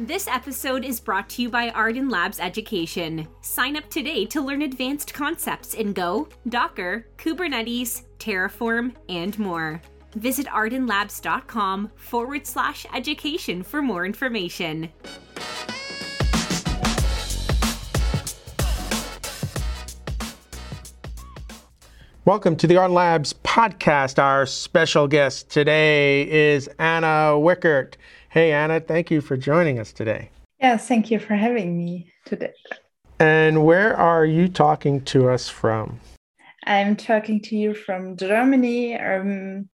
This episode is brought to you by Arden Labs Education. Sign up today to learn advanced concepts in Go, Docker, Kubernetes, Terraform, and more. Visit ardenlabs.com/education for more information. Welcome to the Arden Labs podcast. Our special guest today is Anna Wickert. Hey, Anna, thank you for joining us today. Yes, thank you for having me today. And where are you talking to us from? I'm talking to you from Germany,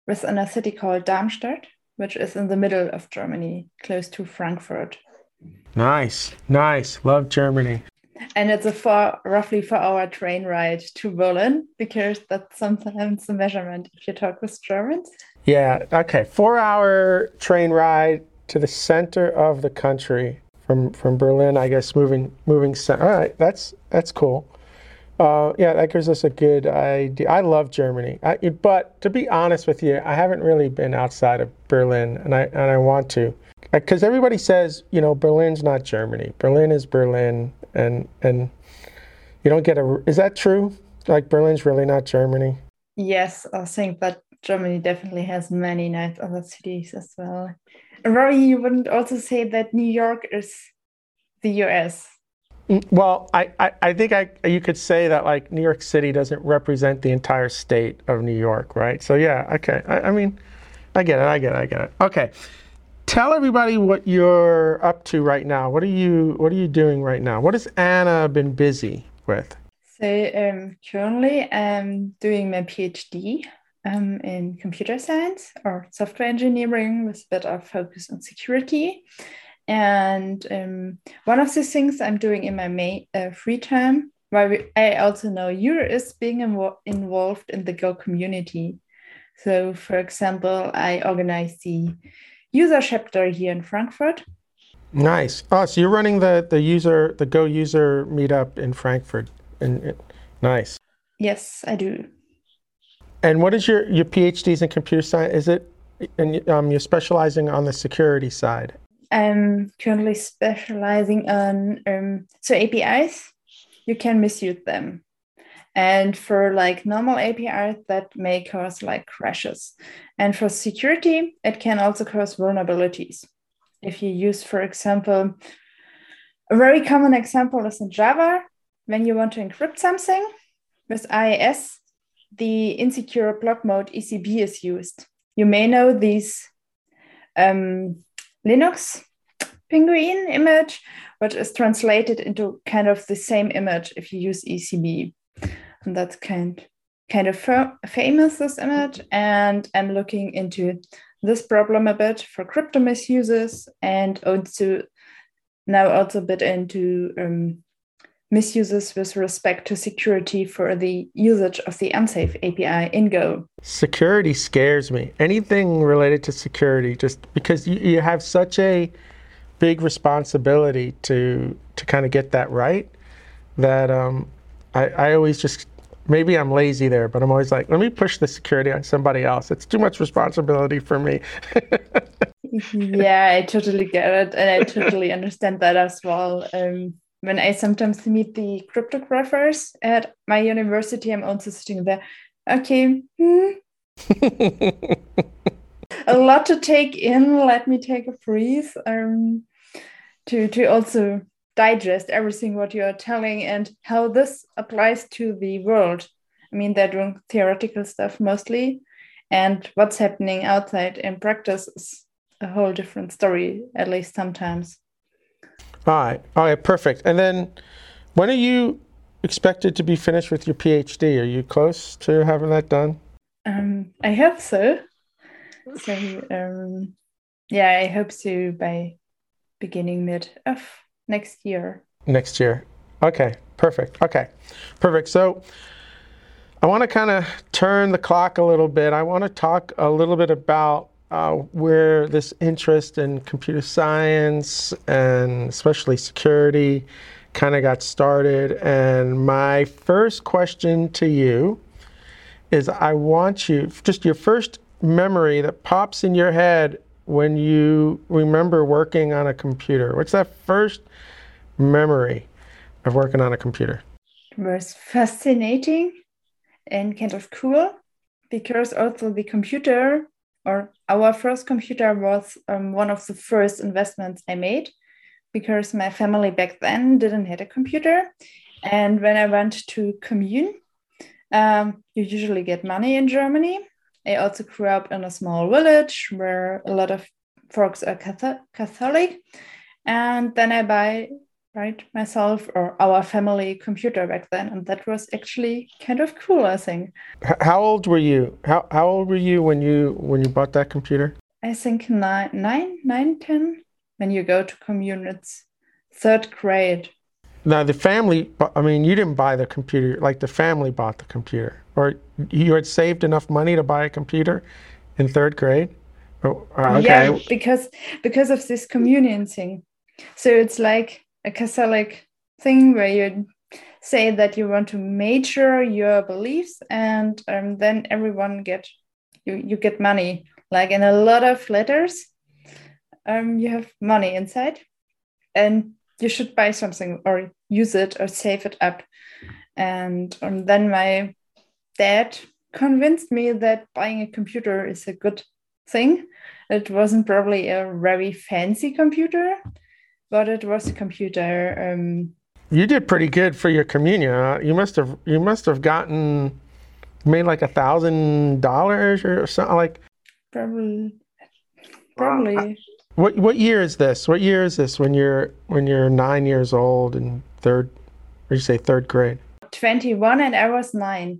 with a city called Darmstadt, which is in the middle of Germany, close to Frankfurt. Nice, nice. Love Germany. And it's a roughly four-hour train ride to Berlin, because that's sometimes the measurement if you talk with Germans. Yeah, okay. 4-hour train ride to the center of the country from Berlin, I guess, moving center. All right, that's cool. Yeah, that gives us a good idea. I love Germany, but to be honest with you, I haven't really been outside of Berlin, and I want to, because everybody says, you know, Berlin's not Germany. Berlin is Berlin, and you don't get a. Is that true? Like, Berlin's really not Germany? Yes, I think that Germany definitely has many nice other cities as well. Rory, you wouldn't also say that New York is the U.S.? Well, I think you could say that, like, New York City doesn't represent the entire state of New York, right? So, yeah, okay. I mean, I get it. Okay. Tell everybody what you're up to right now. What are you doing right now? What has Anna been busy with? So, currently I'm doing my PhD in computer science or software engineering with a bit of focus on security. And one of the things I'm doing in my free time, I also know you, is being involved in the Go community. So, for example, I organize the user chapter here in Frankfurt. Nice. Oh, so you're running the Go user meetup in Frankfurt. Nice. Yes, I do. And what is your PhD's in computer science? Is it, and you're specializing on the security side? I'm currently specializing on APIs. You can misuse them, and for like normal APIs that may cause like crashes, and for security it can also cause vulnerabilities. If you use, for example, a very common example is in Java, when you want to encrypt something with AES, the insecure block mode ECB is used. You may know these. Linux penguin image, which is translated into kind of the same image if you use ECB. And that's kind of famous, this image. And I'm looking into this problem a bit for crypto misuses, and also a bit into misuses with respect to security for the usage of the unsafe API in Go. Security scares me. Anything related to security, just because you have such a big responsibility to kind of get that right, that I always just, maybe I'm lazy there, but I'm always like, let me push the security on somebody else. It's too much responsibility for me. Yeah, I totally get it. And I totally understand that as well. When I sometimes meet the cryptographers at my university, I'm also sitting there, okay, a lot to take in, let me take a breath, to also digest everything what you are telling and how this applies to the world. I mean, they're doing theoretical stuff mostly, and what's happening outside in practice is a whole different story, at least sometimes. All right, perfect. And then when are you expected to be finished with your PhD? Are you close to having that done? I hope so. So, yeah, I hope so by mid of next year. Next year. Okay, perfect. So I want to kind of turn the clock a little bit. I want to talk a little bit about where this interest in computer science and especially security kind of got started. And my first question to you is, I want you, just your first memory that pops in your head when you remember working on a computer? What's that first memory of working on a computer? It was fascinating and kind of cool, because also the computer, or our first computer, was one of the first investments I made, because my family back then didn't have a computer. And when I went to commune, you usually get money in Germany. I also grew up in a small village where a lot of folks are Catholic. And then I buy myself or our family computer back then. And that was actually kind of cool, I think. How old were you? How old were you when you bought that computer? I think 9, 10. When you go to commune, it's third grade. Now the family, I mean, you didn't buy the computer, like the family bought the computer, or you had saved enough money to buy a computer in third grade? Oh, okay. Yeah, because of this communion thing. So it's like a Catholic thing where you say that you want to major your beliefs, and then everyone get money. Like in a lot of letters, you have money inside, and you should buy something or use it or save it up. And then my dad convinced me that buying a computer is a good thing. It wasn't probably a very fancy computer, but it was a computer. You did pretty good for your communion. You must have gotten made like $1,000 or something, like. Probably. What year is this? What year is this when you're 9 years old and third grade? 21, and I was 9.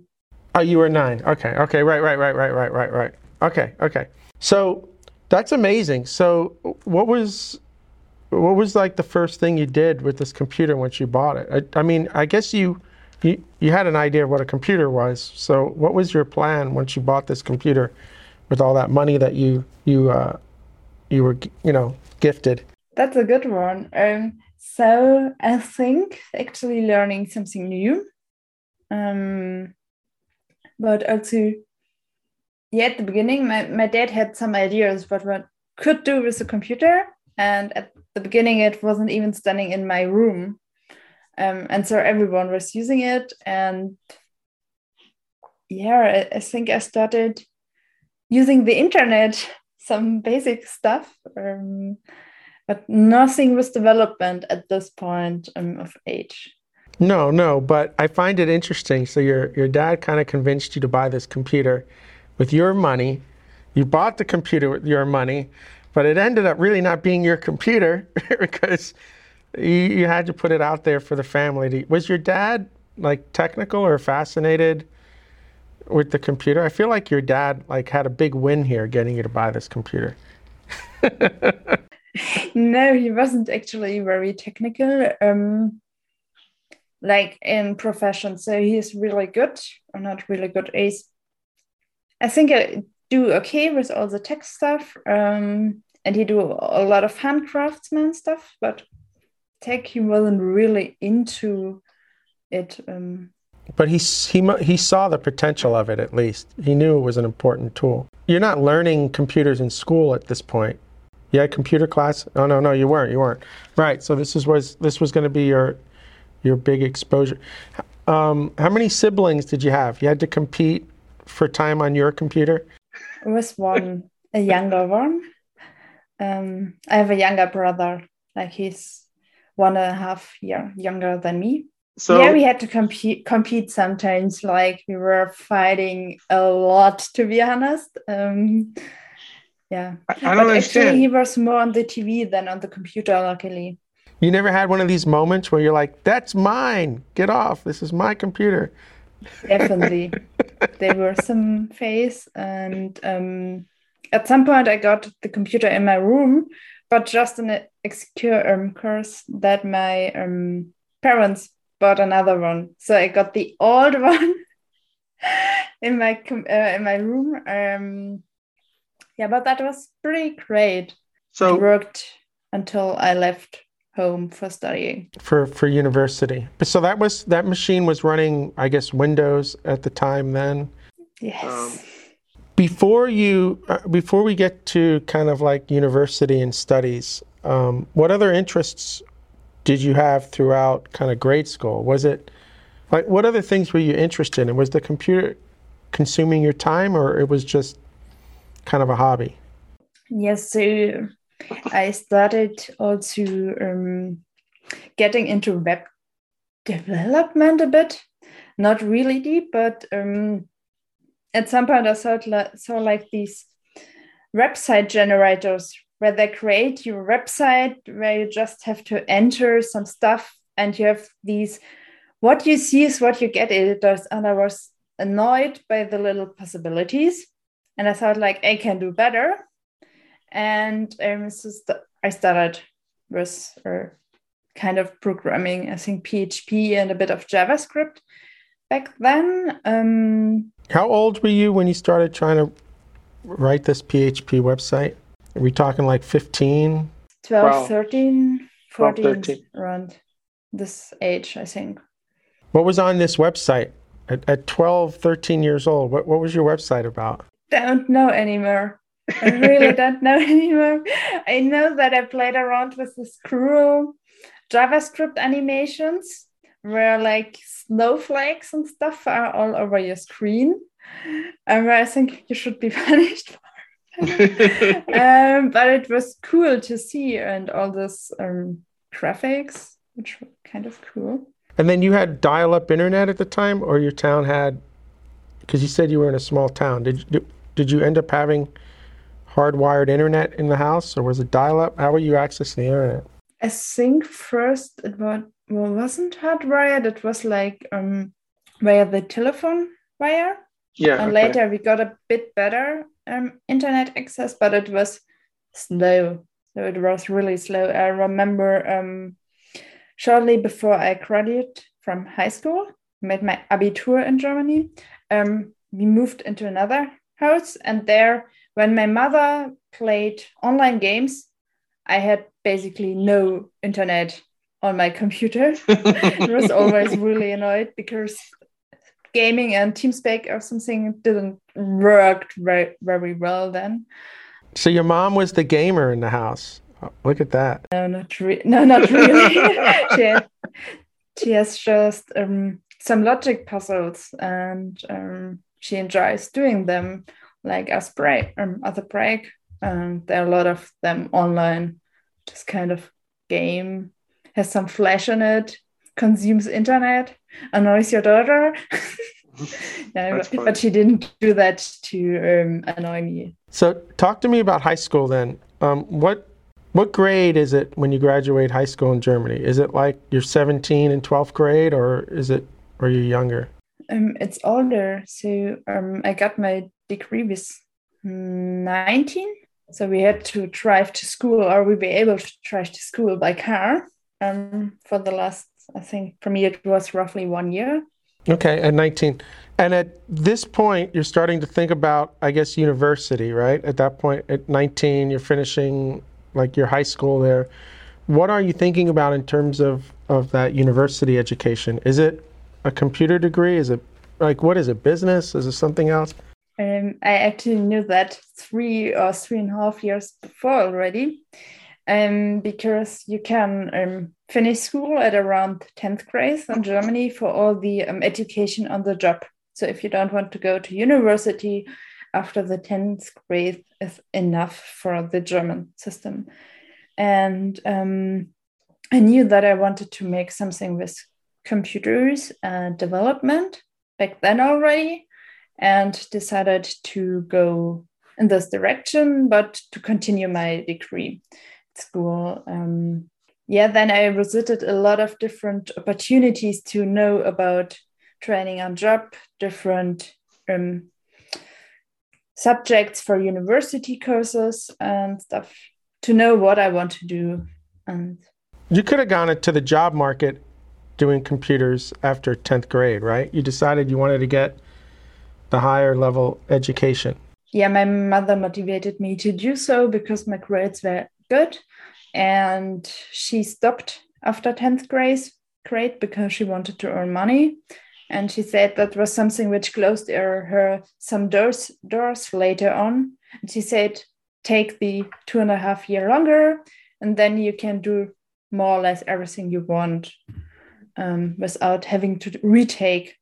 Oh, you were 9. Okay, right. Okay. So that's amazing. So what was like the first thing you did with this computer once you bought it? I mean, I guess you had an idea of what a computer was. So what was your plan once you bought this computer with all that money that you were, gifted? That's a good one. So I think actually learning something new, but also, at the beginning, my dad had some ideas about what could do with the computer. And at the beginning, it wasn't even standing in my room. And so everyone was using it. And I think I started using the internet, some basic stuff, but nothing was development at this point of age. No, but I find it interesting. So your dad kind of convinced you to buy this computer with your money. You bought the computer with your money, but it ended up really not being your computer because you had to put it out there for the family. Was your dad like technical or fascinated with the computer? I feel like your dad like had a big win here getting you to buy this computer. No, he wasn't actually very technical, like in profession. So he's really good, or not really good. I think I do okay with all the tech stuff, and he do a lot of handcraftsman stuff, but tech, he wasn't really into it. But he saw the potential of it, at least. He knew it was an important tool. You're not learning computers in school at this point. You had computer class? Oh, no, you weren't. Right, so this was going to be your big exposure. How many siblings did you have? You had to compete for time on your computer? It was one, a younger one. I have a younger brother. Like he's 1.5 years younger than me. So, we had to compete sometimes, like we were fighting a lot, to be honest. I don't understand. Actually, he was more on the TV than on the computer, luckily. You never had one of these moments where you're like, that's mine, get off, this is my computer? Definitely. There were some phases, and at some point I got the computer in my room, but just an excuse that my parents bought another one. So I got the old one in my room. But that was pretty great. So I worked until I left home for studying for university. So that machine was running, I guess, Windows at the time then. Yes. Before we get to kind of like university and studies, what other interests did you have throughout kind of grade school? Was it like, what other things were you interested in? Was the computer consuming your time, or it was just kind of a hobby? Yes, so I started also getting into web development a bit, not really deep, but at some point I saw like these website generators where they create your website, where you just have to enter some stuff and you have these, what you see is what you get editors. And I was annoyed by the little possibilities. And I thought like, I can do better. And I started with kind of programming, I think PHP and a bit of JavaScript back then. How old were you when you started trying to write this PHP website? Are we talking like 15? 12, 13, 14, 12, 13. Around this age, I think. What was on this website at 12, 13 years old? What was your website about? Don't know anymore. I really don't know anymore. I know that I played around with this cruel JavaScript animations where like snowflakes and stuff are all over your screen, and where I think you should be punished for. But it was cool to see, and all this graphics, which were kind of cool. And then you had dial-up internet at the time, or your town had, because you said you were in a small town. Did you end up having hardwired internet in the house, or was it dial-up? How were you accessing the internet? I think first it wasn't hardwired. It was like via the telephone wire. Yeah. And later we got a bit better internet access, but it was slow. So it was really slow. I remember shortly before I graduated from high school, made my Abitur in Germany, we moved into another house. And there, when my mother played online games, I had basically no internet on my computer. I was always really annoyed because gaming and TeamSpeak or something didn't work very, very well then. So your mom was the gamer in the house. Oh, look at that. No, not really. She has just some logic puzzles, and she enjoys doing them, like us other break. And there are a lot of them online. This kind of game has some flash in it, consumes internet, annoys your daughter. Yeah, but she didn't do that to annoy me. So talk to me about high school then. What grade is it when you graduate high school in Germany? Is it like you're 17 in 12th grade, or are you younger? It's older. So I got my degree with 19. So we had to drive to school, or we were able to drive to school by car for the last, I think for me it was roughly 1 year. Okay, at 19. And at this point, you're starting to think about, I guess, university, right? At that point, at 19, you're finishing like your high school there. What are you thinking about in terms of that university education? Is it a computer degree? Is it like, what is it, business? Is it something else? I actually knew that 3 or 3.5 years before already, because you can finish school at around 10th grade in Germany for all the education on the job. So if you don't want to go to university, after the 10th grade is enough for the German system. And I knew that I wanted to make something with computers and development back then already, and decided to go in this direction, but to continue my degree at school. Then I visited a lot of different opportunities to know about training on job, different subjects for university courses and stuff, to know what I want to do. And you could have gone into the job market doing computers after 10th grade, right? You decided you wanted to get the higher level education. Yeah, my mother motivated me to do so because my grades were good, and she stopped after 10th grade because she wanted to earn money, And she said that was something which closed her some doors later on. And she said, take the 2.5 year longer, and then you can do more or less everything you want without having to retake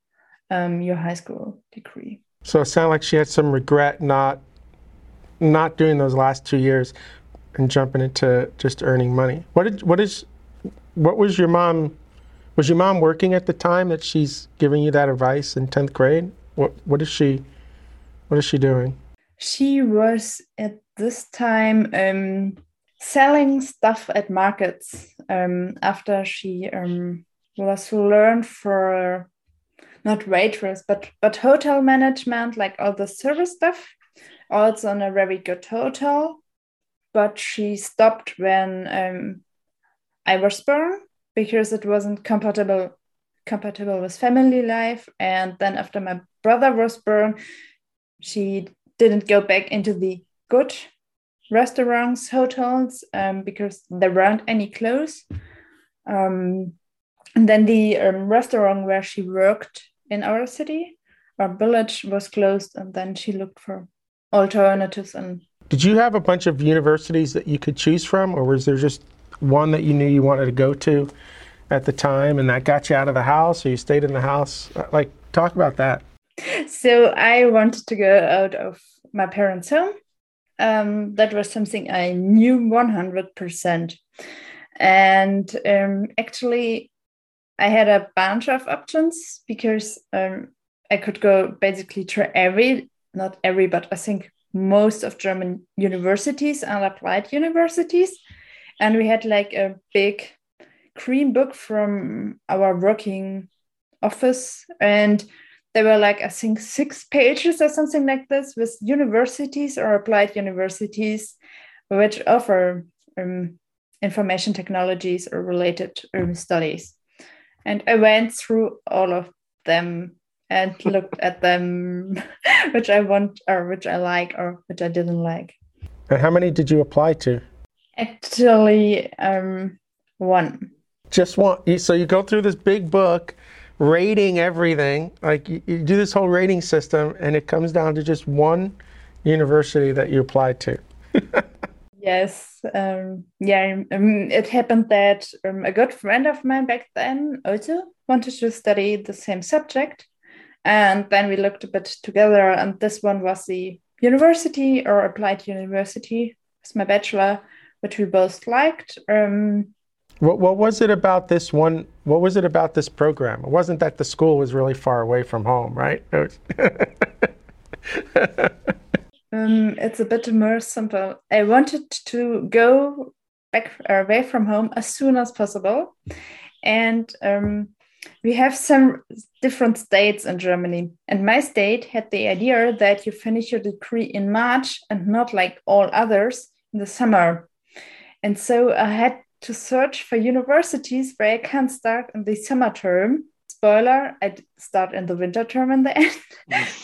your high school degree. So it sounded like she had some regret not doing those last 2 years and jumping into just earning money. What was your mom? Was your mom working at the time that she's giving you that advice in 10th grade? What is she doing? She was at this time selling stuff at markets after she was learned for not waitress but hotel management, like all the service stuff, also in a very good hotel. But she stopped when I was born, because it wasn't compatible with family life. And then after my brother was born, she didn't go back into the good restaurants, hotels, because there weren't any close. And then the restaurant where she worked in our city, our village, was closed, and then she looked for alternatives. And did you have a bunch of universities that you could choose from, or was there just one that you knew you wanted to go to at the time, and that got you out of the house, or you stayed in the house? Like, talk about that. So I wanted to go out of my parents' home. That was something I knew 100%. And actually, I had a bunch of options, because I could go basically to not every, but I think most of German universities and applied universities. And we had like a big green book from our working office, and there were like, I think 6 pages or something like this, with universities or applied universities which offer information technologies or related studies. And I went through all of them and looked at them, which I want or which I like or which I didn't like. And how many did you apply to? Actually, one. Just one. So you go through this big book, rating everything. Like you do this whole rating system, and it comes down to just one university that you applied to. Yes. It happened that a good friend of mine back then also wanted to study the same subject, and then we looked a bit together. And this one was the university or applied university. It's my bachelor, which we both liked. What was it about this one? What was it about this program? It wasn't that the school was really far away from home, right? It's a bit more simple. I wanted to go back away from home as soon as possible. And we have some different states in Germany. And my state had the idea that you finish your degree in March and not like all others in the summer. And so I had to search for universities where I can start in the summer term. Spoiler, I start in the winter term in the end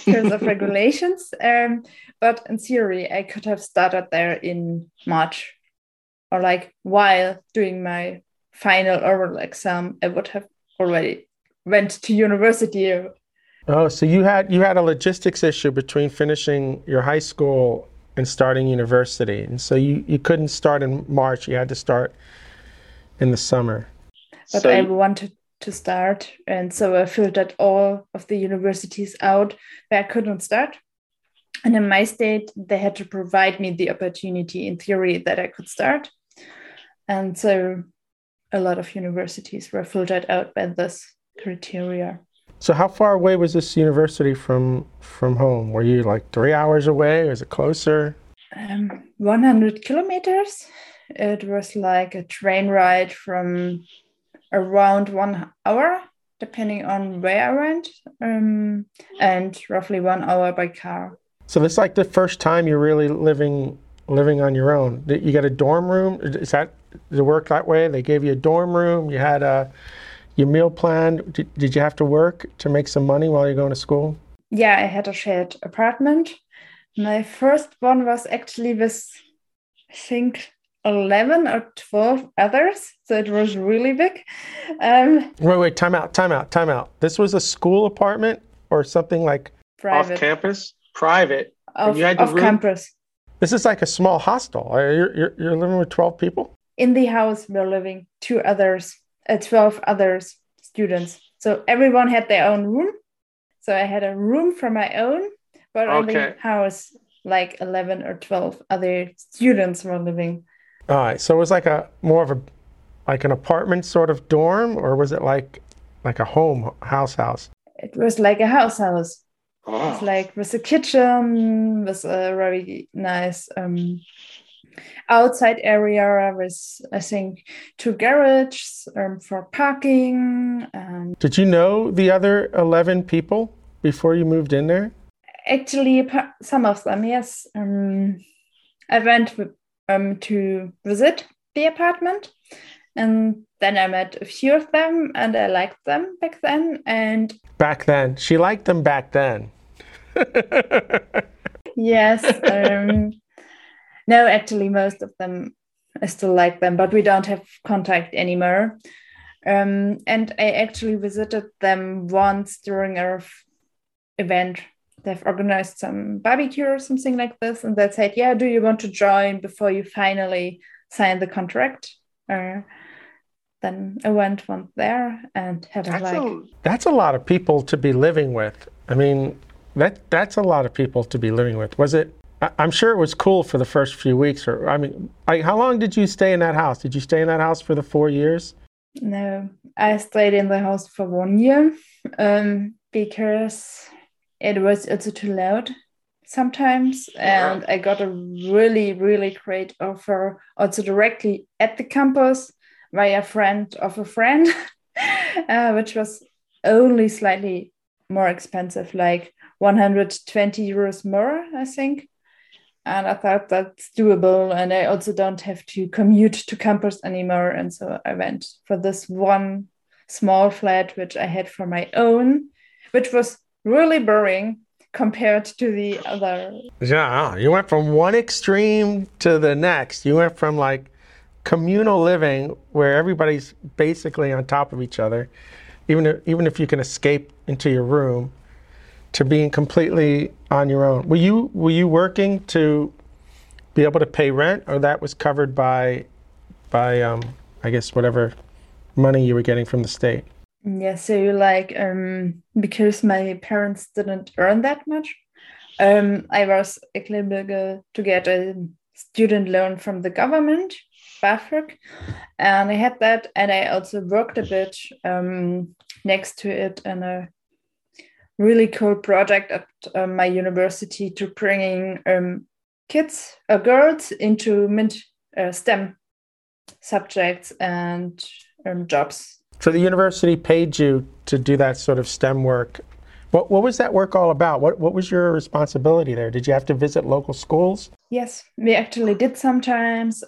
because of regulations. But in theory, I could have started there in March, or like while doing my final oral exam, I would have already went to university. Oh, so you had a logistics issue between finishing your high school and starting university. And so you couldn't start in March, you had to start in the summer. But so I wanted to start. And so I filtered all of the universities out where I couldn't start. And in my state, they had to provide me the opportunity in theory that I could start. And so a lot of universities were filtered out by this criteria. So how far away was this university from home? Were you like 3 hours away? Or is it closer? 100 kilometers. It was like a train ride from around 1 hour, depending on where I went, and roughly 1 hour by car. So this is like the first time you're really living on your own. You got a dorm room? Does it work that way? They gave you a dorm room. You had your meal plan. Did you have to work to make some money while you're going to school? Yeah, I had a shared apartment. My first one was actually with, I think, 11 or 12 others. So it was really big. Wait, time out. This was a school apartment or something like? Private. Off campus? Private. Off campus. This is like a small hostel. You're living with 12 people? In the house, we're living 12 others students. So everyone had their own room. So I had a room for my own, but only house, like 11 or 12 other students were living. All right. So it was like an apartment sort of dorm, or was it like a home house? It was like a house. Oh. It's like with a kitchen, with a very nice outside area with, I think, 2 garages for parking. Did you know the other 11 people before you moved in there? Actually, some of them, yes. I went to visit the apartment, and then I met a few of them, and I liked them back then. She liked them back then. Yes. No, actually, most of them, I still like them, but we don't have contact anymore. And I actually visited them once during our event. They've organized some barbecue or something like this. And they said, yeah, do you want to join before you finally sign the contract? Then I went there and had That's a lot of people to be living with. I mean, that's a lot of people to be living with. Was it? I'm sure it was cool for the first few weeks. How long did you stay in that house? Did you stay in that house for the 4 years? No, I stayed in the house for 1 year because it was also too loud sometimes. And I got a really, really great offer also directly at the campus by a friend of a friend, which was only slightly more expensive, like 120 euros more, I think. And I thought that's doable. And I also don't have to commute to campus anymore. And so I went for this one small flat, which I had for my own, which was really boring compared to the other. Yeah, you went from one extreme to the next. You went from like communal living where everybody's basically on top of each other, even if you can escape into your room, to being completely on your own. Were you working to be able to pay rent, or that was covered by I guess whatever money you were getting from the state? Yeah, so because my parents didn't earn that much, I was able to get a student loan from the government, BAföG, and I had that, and I also worked a bit next to it in a really cool project at my university to bringing kids or girls into MINT STEM subjects and jobs. So the university paid you to do that sort of STEM work. What was that work all about? What was your responsibility there? Did you have to visit local schools? Yes, we actually did sometimes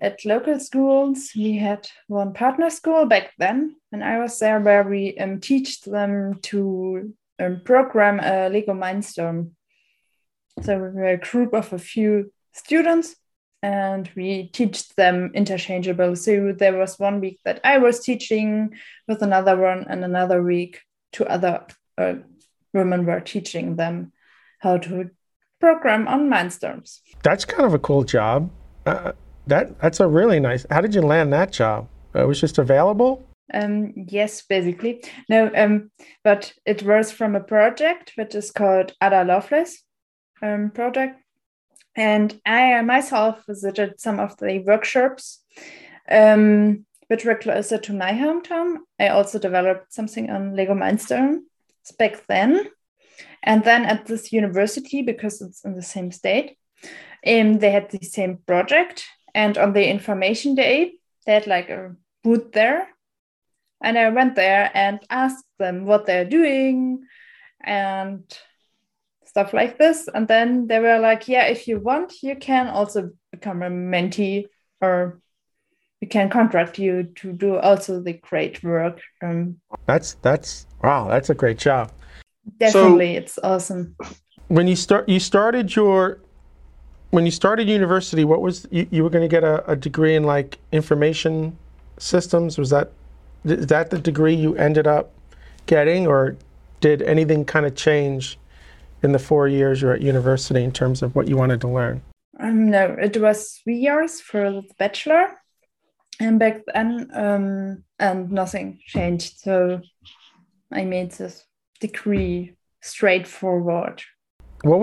at local schools. We had one partner school back then, and I was there where we teach them to program a Lego Mindstorm. So we were a group of a few students, and we teach them interchangeable. So there was 1 week that I was teaching with another one, and another week two other women were teaching them how to program on Mindstorms. That's kind of a cool job. That's a really nice. How did you land that job? It was just available? Yes, basically. No, but it was from a project which is called Ada Lovelace project. And I myself visited some of the workshops which were closer to my hometown. I also developed something on Lego Mindstorms back then. And then at this university, because it's in the same state, they had the same project. And on the information day, they had like a booth there. And I went there and asked them what they're doing and stuff like this. And then they were like, yeah, if you want, you can also become a mentee, or we can contract you to do also the great work. Wow, that's a great job. Definitely, so, it's awesome. When you started your when you started university, what was you were going to get a degree in like information systems? Was that is that the degree you ended up getting, or did anything kind of change in the 4 years you're at university in terms of what you wanted to learn? No, it was 3 years for the bachelor, and back then and nothing changed. So I made this degree straightforward. What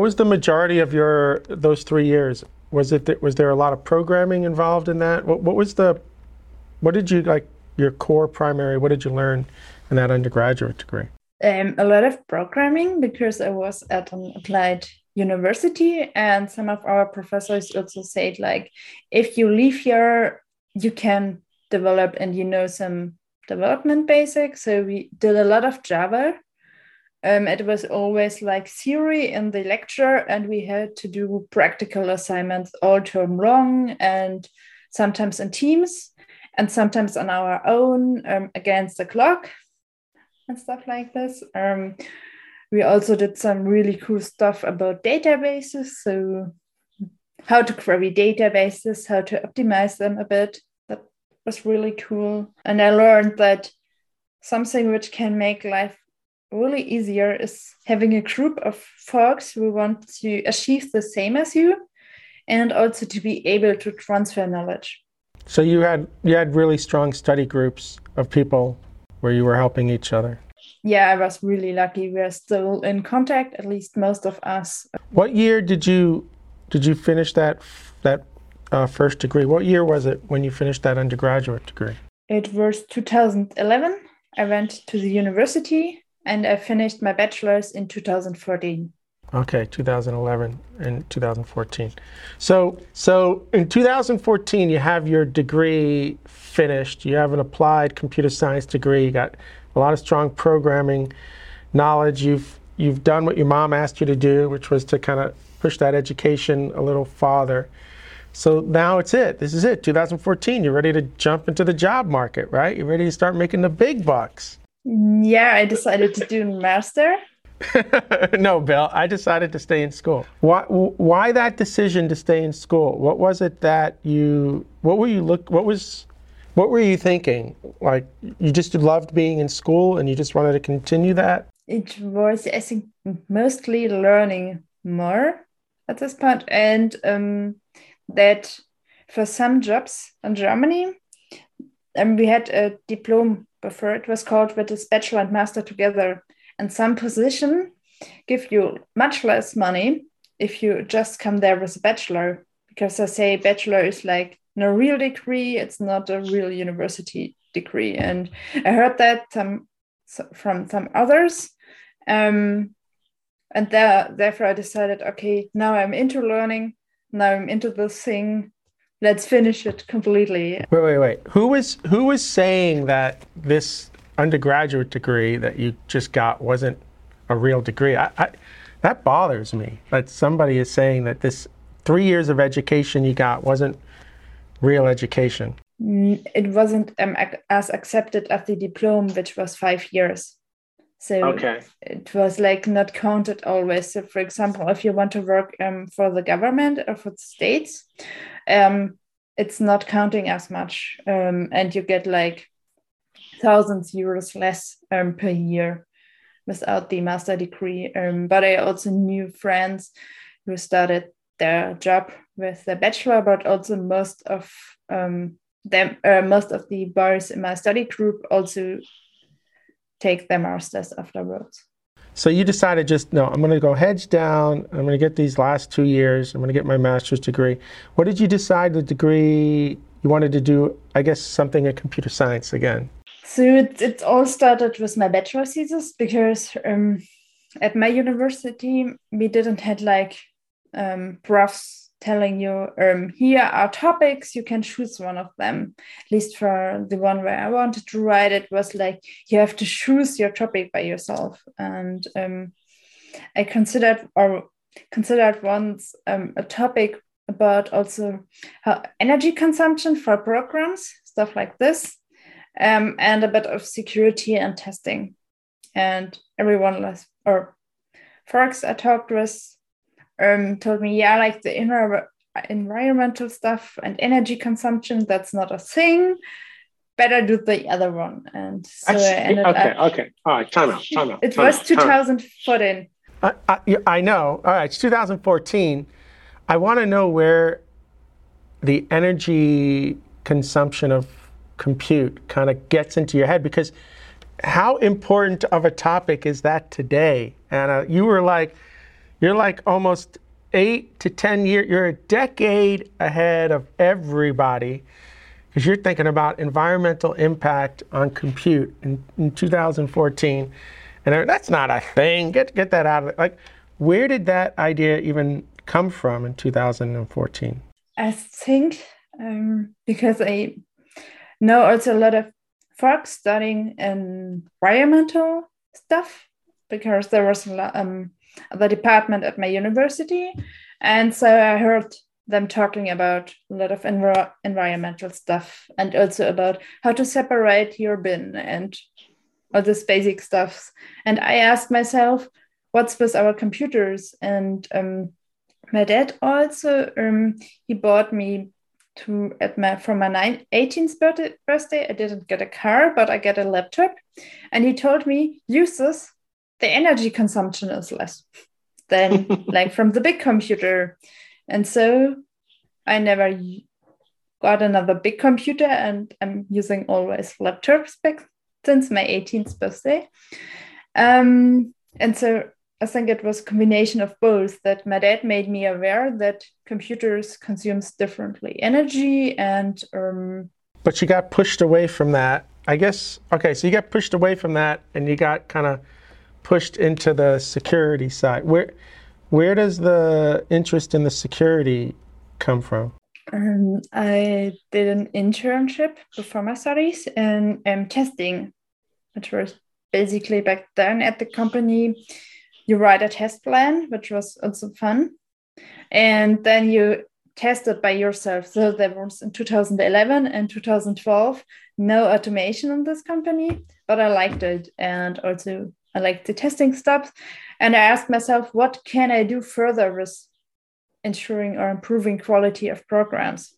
was the majority of those 3 years? Was there a lot of programming involved in that? What did you like your core primary? What did you learn in that undergraduate degree? A lot of programming, because I was at an applied university, and some of our professors also said, like, if you leave here, you can develop and you know some development basics. So we did a lot of Java. It was always like theory in the lecture, and we had to do practical assignments all term long, and sometimes in teams and sometimes on our own, against the clock and stuff like this. We also did some really cool stuff about databases. So how to query databases, how to optimize them a bit. That was really cool. And I learned that something which can make life really easier is having a group of folks who want to achieve the same as you, and also to be able to transfer knowledge. So you had really strong study groups of people where you were helping each other. Yeah, I was really lucky. We are still in contact, at least most of us. What year did you finish that first degree? What year was it when you finished that undergraduate degree? It was 2011. I went to the university and I finished my bachelor's in 2014. Okay, 2011 and 2014. So in 2014, you have your degree finished. You have an applied computer science degree. You got a lot of strong programming knowledge. You've done what your mom asked you to do, which was to kind of push that education a little farther. So now it's it. This is it. 2014. You're ready to jump into the job market, right? You're ready to start making the big bucks. Yeah, I decided to do a master. No, Bill, I decided to stay in school. Why that decision to stay in school? What was it that you? What were you thinking? Like, you just loved being in school and you just wanted to continue that? It was, I think, mostly learning more at this point, and that for some jobs in Germany, we had a diploma before it was called, with this bachelor and master together. And some position give you much less money if you just come there with a bachelor, because I say bachelor is like no real degree. It's not a real university degree. And I heard that from some others. And therefore I decided, okay, now I'm into learning. Now I'm into this thing. Let's finish it completely. Wait. Who was saying that this undergraduate degree that you just got wasn't a real degree? I that bothers me, that somebody is saying that this 3 years of education you got wasn't real education. It wasn't as accepted as the diploma, which was 5 years. So okay. It was like not counted always. So for example, if you want to work for the government or for the states, it's not counting as much, and you get like thousands euros less per year without the master degree. But I also knew friends who started their job with a bachelor, but also most of them, most of the boys in my study group also take their masters afterwards. So you decided just, no, I'm going to go hedge down. I'm going to get these last 2 years. I'm going to get my master's degree. What did you decide the degree you wanted to do? I guess something in computer science again. So it all started with my bachelor thesis, because at my university, we didn't have like profs telling you, here are topics, you can choose one of them. At least for the one where I wanted to write, it was like, you have to choose your topic by yourself. And I considered once a topic about also how energy consumption for programs, stuff like this. And a bit of security and testing. And everyone, or folks I talked with, told me, yeah, like the environmental stuff and energy consumption, that's not a thing. Better do the other one. And so I ended up. Okay. All right. Time out. It was 2014. I know. All right. It's 2014. I want to know where the energy consumption of compute kind of gets into your head, because how important of a topic is that today? Anna, you were like, you're like almost 8 to 10 years, you're a decade ahead of everybody, because you're thinking about environmental impact on compute in 2014. And that's not a thing. Get that out of it. Like, where did that idea even come from in 2014? I think because I know also a lot of folks studying environmental stuff, because there was the department at my university. And so I heard them talking about a lot of environmental stuff, and also about how to separate your bin and all this basic stuff. And I asked myself, what's with our computers? And my dad also, he bought me from my 18th birthday. I didn't get a car, but I get a laptop. And he told me, use this. The energy consumption is less than like from the big computer. And so I never got another big computer, and I'm using always laptops back since my 18th birthday. And so I think it was a combination of both, that my dad made me aware that computers consumes differently energy and... But you got pushed away from that, I guess. Okay, so you got pushed away from that, and you got kind of pushed into the security side. Where does the interest in the security come from? I did an internship before my studies in testing, which was basically back then at the company, you write a test plan, which was also fun. And then you test it by yourself. So there was in 2011 and 2012, no automation in this company, but I liked it. And also I liked the testing steps. And I asked myself, what can I do further with ensuring or improving quality of programs?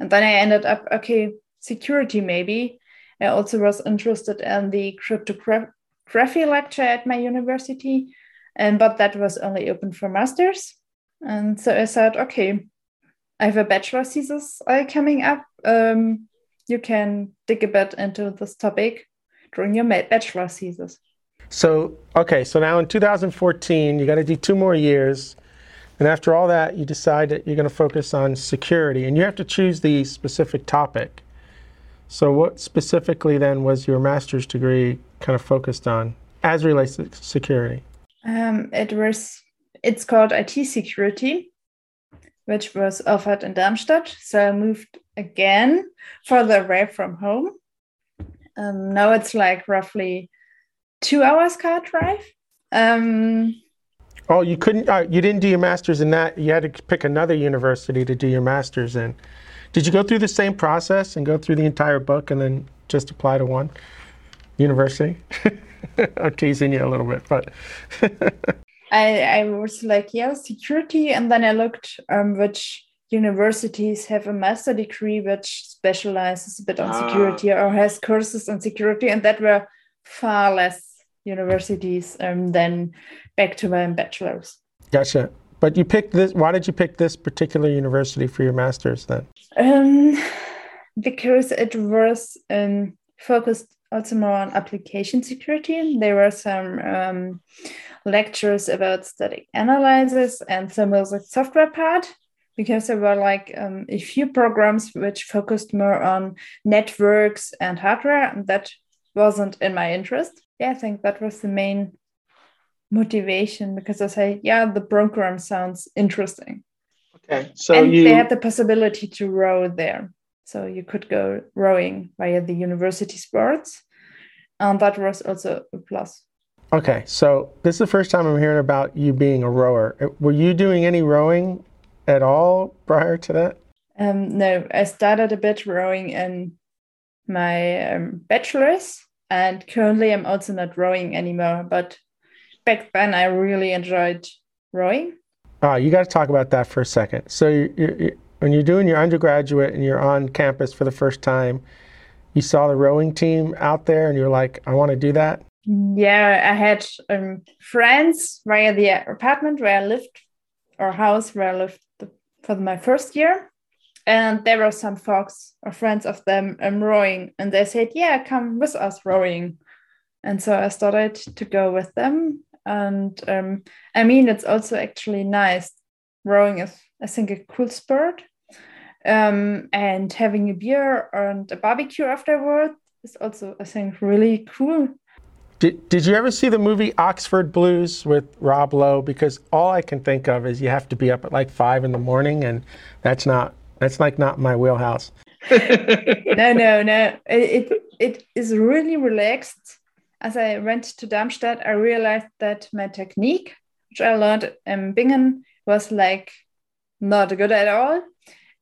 And then I ended up, okay, security maybe. I also was interested in the cryptography lecture at my university, but that was only open for masters. And so I said, okay, I have a bachelor thesis coming up. You can dig a bit into this topic during your bachelor thesis. So, okay, so now in 2014, you got to do 2 more years. And after all that, you decide that you're going to focus on security, and you have to choose the specific topic. So what specifically then was your master's degree kind of focused on as relates to security? It's called IT security, which was offered in Darmstadt. So I moved again further away from home. Now it's like roughly 2 hours car drive. Oh, you couldn't, you didn't do your master's in that. You had to pick another university to do your master's in. Did you go through the same process and go through the entire book and then just apply to one university? I'm teasing you a little bit, but. I was like, yeah, security. And then I looked which universities have a master degree which specializes a bit on security or has courses on security. And that were far less universities than back to my bachelor's. Gotcha. But you picked this. Why did you pick this particular university for your master's then? Because it was focused also more on application security. There were some lectures about static analysis and some of the software part, because there were like a few programs which focused more on networks and hardware, and that wasn't in my interest. Yeah, I think that was the main motivation, because I say, yeah, the program sounds interesting. Okay, so and they had the possibility to row there. So you could go rowing via the university sports. And that was also a plus. Okay, so this is the first time I'm hearing about you being a rower. Were you doing any rowing at all prior to that? No, I started a bit rowing in my bachelor's. And currently I'm also not rowing anymore, but back then I really enjoyed rowing. You got to talk about that for a second. So when you're doing your undergraduate and you're on campus for the first time, you saw the rowing team out there and you're like, I want to do that? Yeah, I had friends via the apartment where I lived, or house where I lived for my first year. And there were some folks or friends of them rowing. And they said, yeah, come with us rowing. And so I started to go with them. And I mean, it's also actually nice. Rowing is, I think, a cool sport. And having a beer and a barbecue afterward is also, I think, really cool. Did you ever see the movie Oxford Blues with Rob Lowe? Because all I can think of is you have to be up at like 5 a.m, and that's not my wheelhouse. No. It is really relaxed. As I went to Darmstadt, I realized that my technique, which I learned in Bingen, was like not good at all,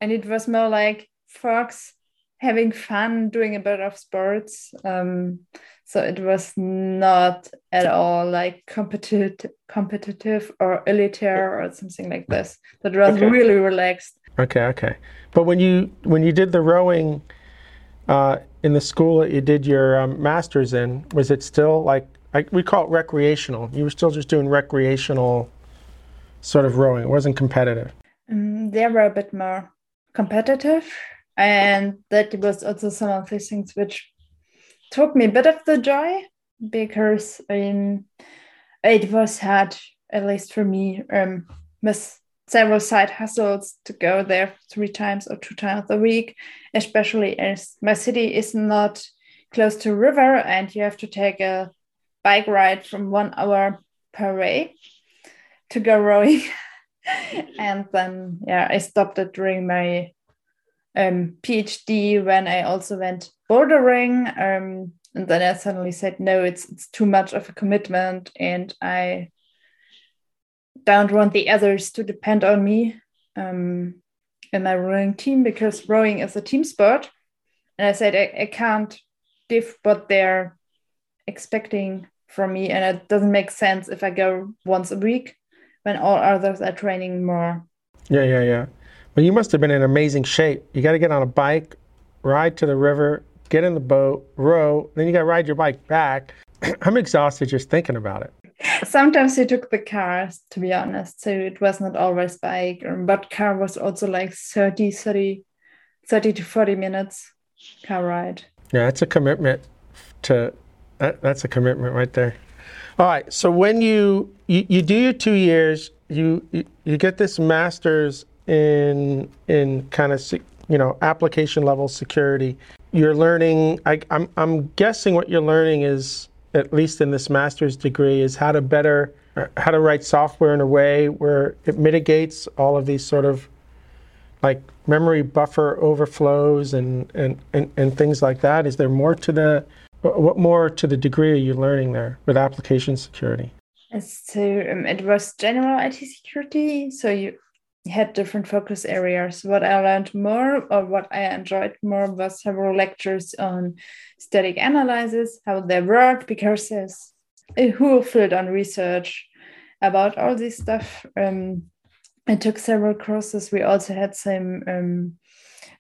and it was more like folks having fun, doing a bit of sports. So it was not at all like competitive or elitary or something like this. That was really relaxed. Okay. But when you did the rowing in the school that you did your master's in, was it still like we call it recreational? You were still just doing recreational sort of rowing. It wasn't competitive. They were a bit more competitive. And that was also some of the things which took me a bit of the joy, because it was hard, at least for me, with several side hustles to go there 3 times or 2 times a week, especially as my city is not close to a river and you have to take a bike ride from 1 hour per way to go rowing. And then, I stopped it during my PhD, when I also went bouldering, and then I suddenly said, no, it's too much of a commitment, and I don't want the others to depend on me in my rowing team, because rowing is a team sport, and I said I can't give what they're expecting from me, and it doesn't make sense if I go once a week when all others are training more. Yeah. Well, you must have been in amazing shape. You got to get on a bike, ride to the river, get in the boat, row, then you got to ride your bike back. I'm exhausted just thinking about it. Sometimes you took the cars, to be honest. So it was not always bike, but car was also like 30 to 40 minutes car ride. Yeah, that's a commitment that's a commitment right there. All right. So when you do your 2 years, you get this master's in kind of, application level security. You're learning, I'm guessing what you're learning is, at least in this master's degree, is how to write software in a way where it mitigates all of these sort of like memory buffer overflows and things like that. Is there more to what degree are you learning there with application security? So it was general IT security. So you had different focus areas. What I learned more, or what I enjoyed more, was several lectures on static analysis, how they work, because there's a whole field on research about all this stuff. I took several courses. We also had some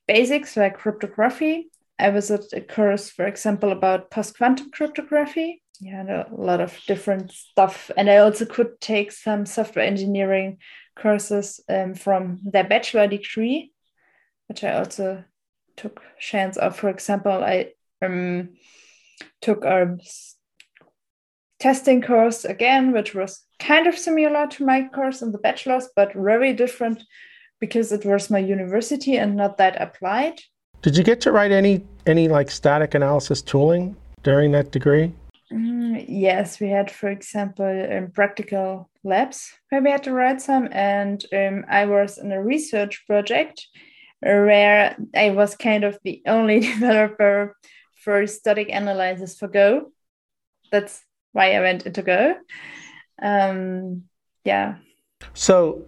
basics like cryptography. I was at a course, for example, about post-quantum cryptography. Yeah, and a lot of different stuff. And I also could take some software engineering courses from their bachelor degree, which I also took chance of. For example, I took a testing course again, which was kind of similar to my course in the bachelor's, but very different because it was my university and not that applied. Did you get to write any like static analysis tooling during that degree? Yes, we had, for example, practical labs where we had to write some, and I was in a research project where I was kind of the only developer for static analysis for Go. That's why I went into Go. So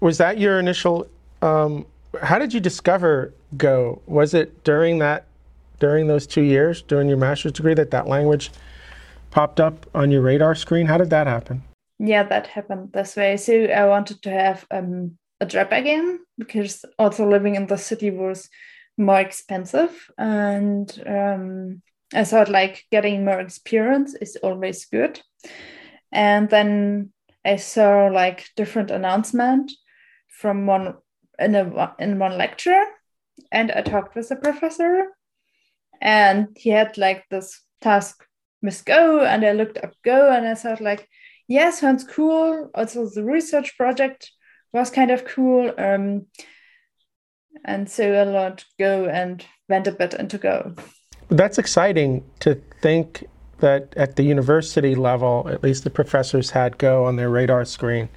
was that your initial? How did you discover Go? Was it during those 2 years, during your master's degree, that language popped up on your radar screen? How did that happen? yeah, that happened this way. So I wanted to have a job again, because also living in the city was more expensive. And I thought like getting more experience is always good. And then I saw like different announcement from one lecture, and I talked with the professor, and he had like this task with Go, and I looked up Go and I thought like, yeah, sounds cool. Also the research project was kind of cool. And so I learned Go and went a bit into Go. That's exciting to think that at the university level, at least the professors had Go on their radar screen.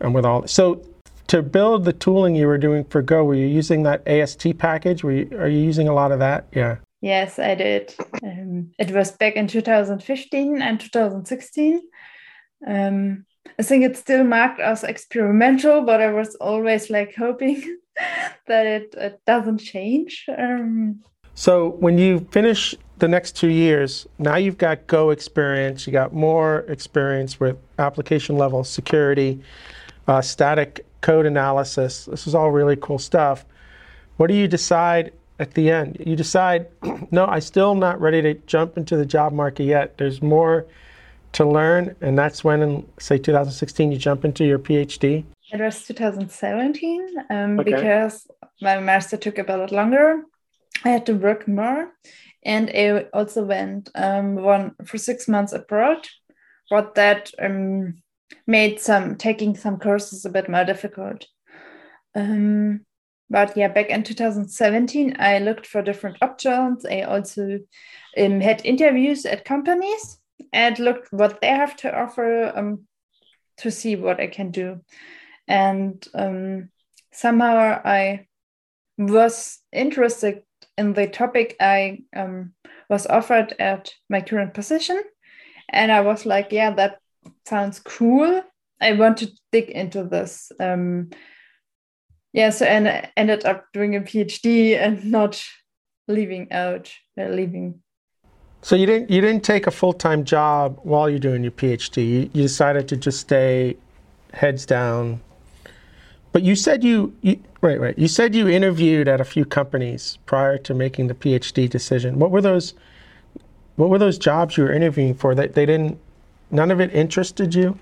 And with all, so to build the tooling you were doing for Go, were you using that AST package? Are you using a lot of that? Yeah. Yes, I did. It was back in 2015 and 2016. I think it's still marked as experimental, but I was always like hoping that it doesn't change. So when you finish the next 2 years, now you've got Go experience, you got more experience with application level security, static code analysis. This is all really cool stuff. What do you decide at the end? You decide, no, I'm still not ready to jump into the job market yet. There's more to learn. And that's when, in, say, 2016, you jump into your PhD? It was 2017, because my master took a bit longer. I had to work more. And I also went for 6 months abroad, but that made taking some courses a bit more difficult. But yeah, back in 2017, I looked for different options. I also had interviews at companies and looked what they have to offer to see what I can do. And somehow I was interested in the topic I was offered at my current position. And I was like, yeah, that sounds cool. I want to dig into this. So I ended up doing a PhD and not leaving. So you didn't take a full-time job while you're doing your PhD. You decided to just stay heads down. But you said You said you interviewed at a few companies prior to making the PhD decision. What were those jobs you were interviewing for that none of it interested you in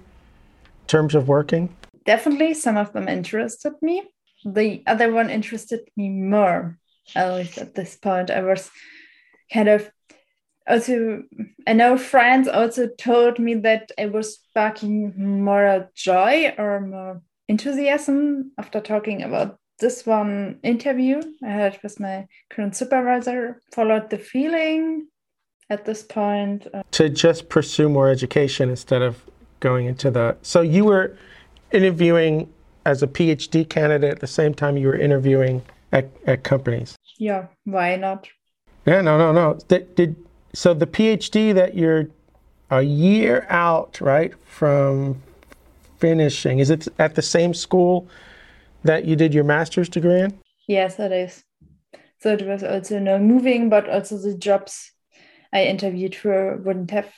terms of working? Definitely some of them interested me. The other one interested me more. At least at this point, I was kind of also, I know friends also told me that I was sparking more joy or more enthusiasm after talking about this one interview I had with my current supervisor, followed the feeling at this point. To just pursue more education instead of going into the... So you were interviewing as a PhD candidate at the same time you were interviewing at companies. Yeah, why not? Yeah, no. So the PhD that you're a year out, right, from finishing, is it at the same school that you did your master's degree in? Yes, it is. So it was also no moving, but also the jobs I interviewed for wouldn't have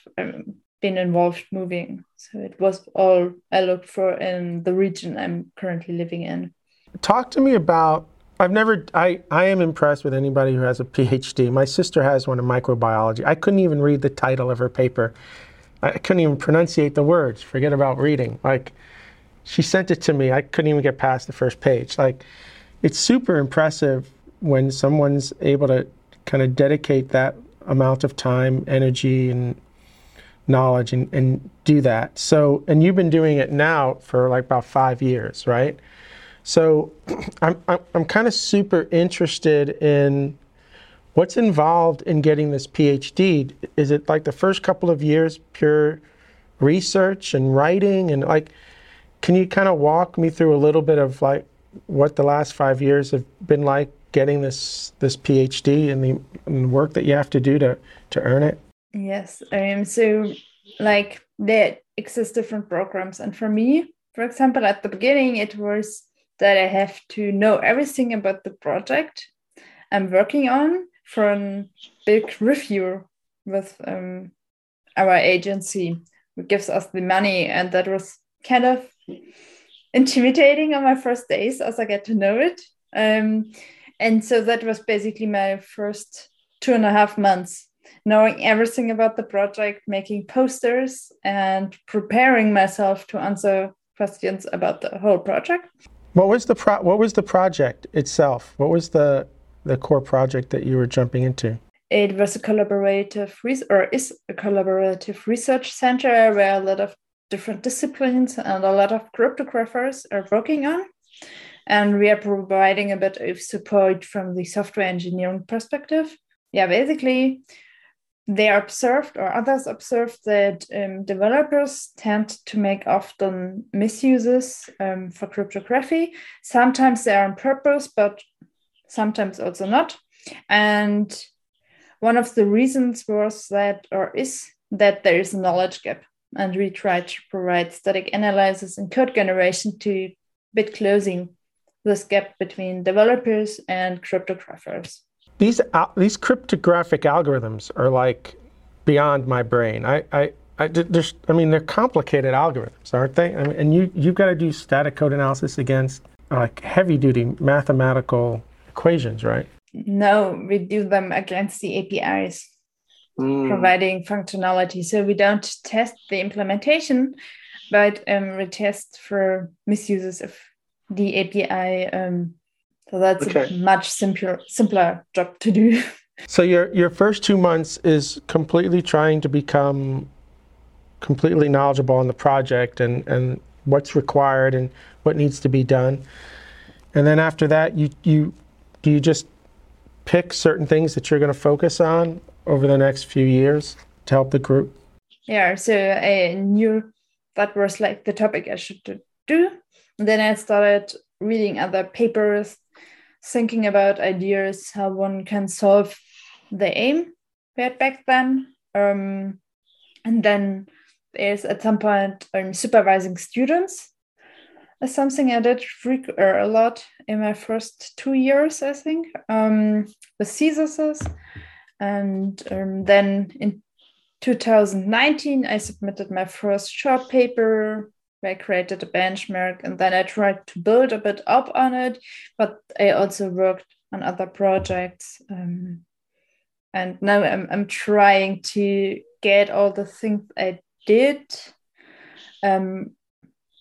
been involved moving. So it was all I looked for in the region I'm currently living in. Talk to me about I am impressed with anybody who has a PhD. My sister has one in microbiology. I couldn't even read the title of her paper. I couldn't even pronunciate the words. Forget about reading. Like, she sent it to me. I couldn't even get past the first page. Like, it's super impressive when someone's able to kind of dedicate that amount of time, energy, and knowledge and do that. So, and you've been doing it now for like about 5 years, right? So I'm kind of super interested in what's involved in getting this PhD. Is it like the first couple of years pure research and writing? And like, can you kind of walk me through a little bit of like what the last 5 years have been like getting this PhD and the work that you have to do to earn it? Yes. So like there exist different programs. And for me, for example, at the beginning, it was that I have to know everything about the project I'm working on for a big review with our agency who gives us the money. And that was kind of intimidating on my first days as I get to know it. And so that was basically my first 2.5 months, knowing everything about the project, making posters and preparing myself to answer questions about the whole project. What was the project itself? What was the core project that you were jumping into? It was a collaborative research center where a lot of different disciplines and a lot of cryptographers are working on. And we are providing a bit of support from the software engineering perspective. Yeah, basically, they observed, or others observed, that developers tend to make often misuses for cryptography. Sometimes they are on purpose, but sometimes also not. And one of the reasons was that, or is, that there is a knowledge gap. And we tried to provide static analysis and code generation to bit closing this gap between developers and cryptographers. These cryptographic algorithms are like beyond my brain. I mean, they're complicated algorithms, aren't they? I mean, and you've got to do static code analysis against like heavy-duty mathematical equations, right? No, we do them against the APIs, providing functionality. So we don't test the implementation, but we test for misuses of the API. So that's okay. A much simpler job to do. So your first 2 months is completely trying to become completely knowledgeable on the project and what's required and what needs to be done. And then after that, do you just pick certain things that you're going to focus on over the next few years to help the group? Yeah, so I knew that was like the topic I should do. And then I started reading other papers, thinking about ideas, how one can solve the aim we had back then. And then there's at some point supervising students. That's something I did a lot in my first 2 years, I think, with theses. And then in 2019, I submitted my first short paper. I created a benchmark and then I tried to build a bit up on it, but I also worked on other projects. And now I'm trying to get all the things I did a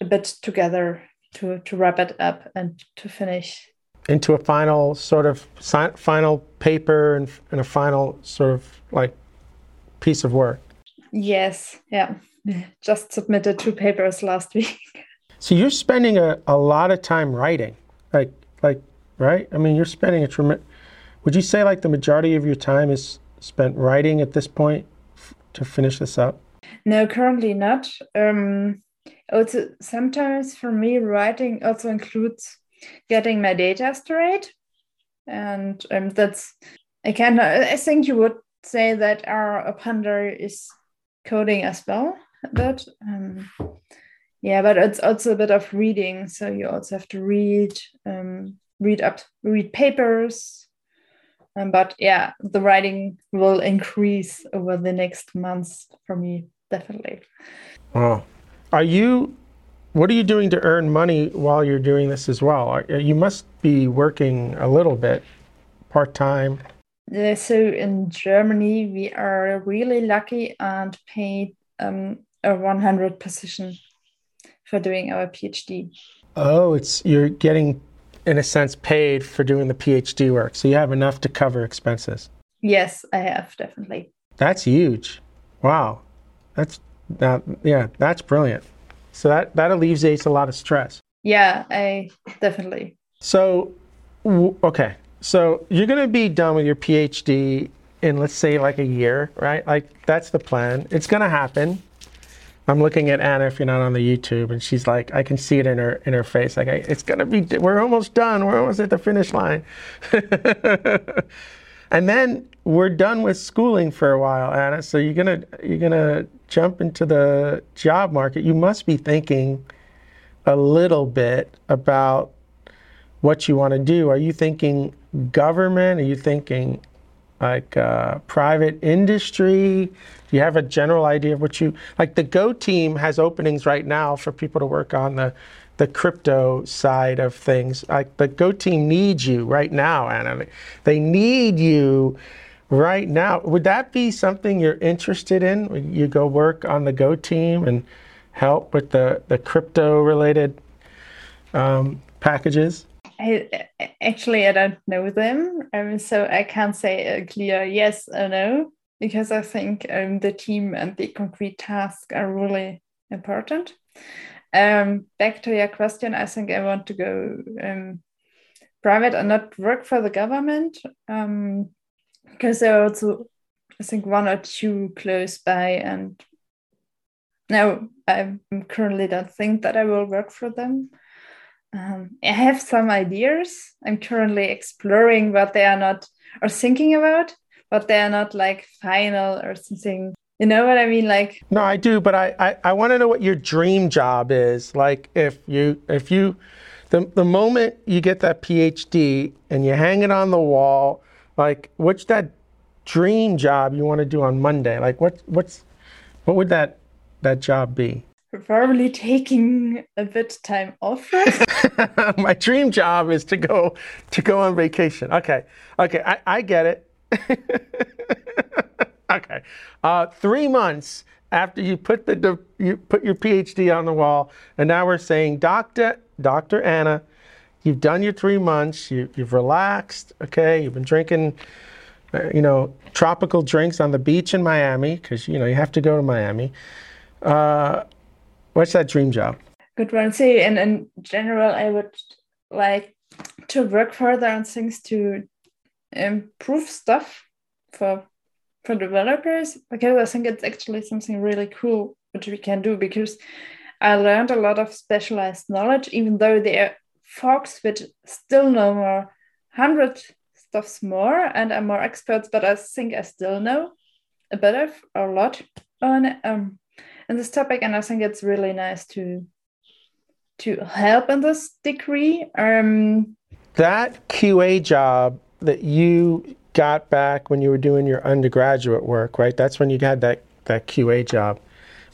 bit together to wrap it up and to finish. Into a final sort of final paper and a final sort of like piece of work. Yes, yeah. Just submitted 2 papers last week. So you're spending a lot of time writing, like right? I mean, you're spending would you say like the majority of your time is spent writing at this point to finish this up? No, currently not. Also, sometimes for me, writing also includes getting my data straight. And I think you would say that our Ponder is coding as well. But but it's also a bit of reading, so you also have to read papers, but yeah, the writing will increase over the next months for me, definitely. Wow. What are you doing to earn money while you're doing this as well? You must be working a little bit part-time. So in Germany, we are really lucky and paid a 100% position for doing our PhD. Oh, you're getting, in a sense, paid for doing the PhD work. So you have enough to cover expenses. Yes, I have, definitely. That's huge. Wow. That's brilliant. So that alleviates a lot of stress. Yeah, definitely. So, okay. So you're going to be done with your PhD in, let's say, like a year, right? Like, that's the plan. It's going to happen. I'm looking at Anna, if you're not on the YouTube, and she's like, I can see it in her face. Like, it's going to be, we're almost done. We're almost at the finish line. And then we're done with schooling for a while, Anna. So you're going to jump into the job market. You must be thinking a little bit about what you want to do. Are you thinking government? Are you thinking like private industry? Do you have a general idea of what you, like the Go team has openings right now for people to work on the crypto side of things. Like the Go team needs you right now, Anna. They need you right now. Would that be something you're interested in? Would you go work on the Go team and help with the crypto related packages? I don't know them, so I can't say a clear yes or no, because I think the team and the concrete tasks are really important. Back to your question, I think I want to go private and not work for the government, because there are also, I think, one or two close by, and no, I currently don't think that I will work for them. I have some ideas. I'm currently exploring what they are not, or thinking about, but they are not like final or something. You know what I mean? Like, no, I do, but I want to know what your dream job is. Like if you, the moment you get that PhD and you hang it on the wall, like what's that dream job you want to do on Monday? Like what would that job be? Probably taking a bit time off first. My dream job is to go on vacation. Okay, I get it. Okay, 3 months after you put you put your PhD on the wall, and now we're saying, Dr. Anna, you've done your 3 months. You've relaxed. Okay, you've been drinking, tropical drinks on the beach in Miami, because you have to go to Miami. What's that dream job? Good one. See, and in general, I would like to work further on things to improve stuff for developers, because I think it's actually something really cool which we can do, because I learned a lot of specialized knowledge, even though there are folks which still know more, 100 stuffs more, and are more experts, but I think I still know a bit of a lot on in this topic, and I think it's really nice to help in this degree. That QA job that you got back when you were doing your undergraduate work, right? That's when you had that QA job,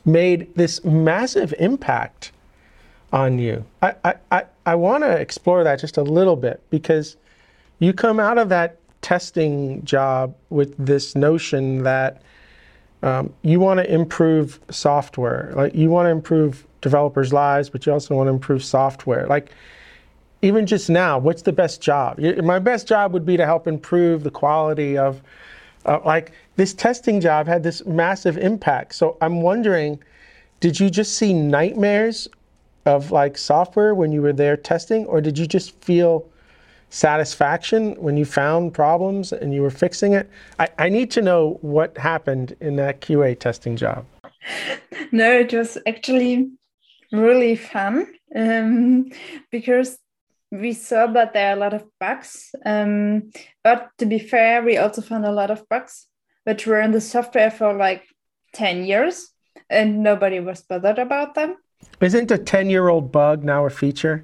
made this massive impact on you. I want to explore that just a little bit, because you come out of that testing job with this notion that you want to improve software, like you want to improve developers' lives, but you also want to improve software. Like, even just now, what's the best job? My best job would be to help improve the quality of, this testing job had this massive impact. So I'm wondering, did you just see nightmares of software when you were there testing, or did you just feel satisfaction when you found problems and you were fixing it? I need to know what happened in that QA testing job. No, it was actually really fun, because we saw that there are a lot of bugs. But to be fair, we also found a lot of bugs which were in the software for 10 years and nobody was bothered about them. Isn't a 10-year-old bug now a feature?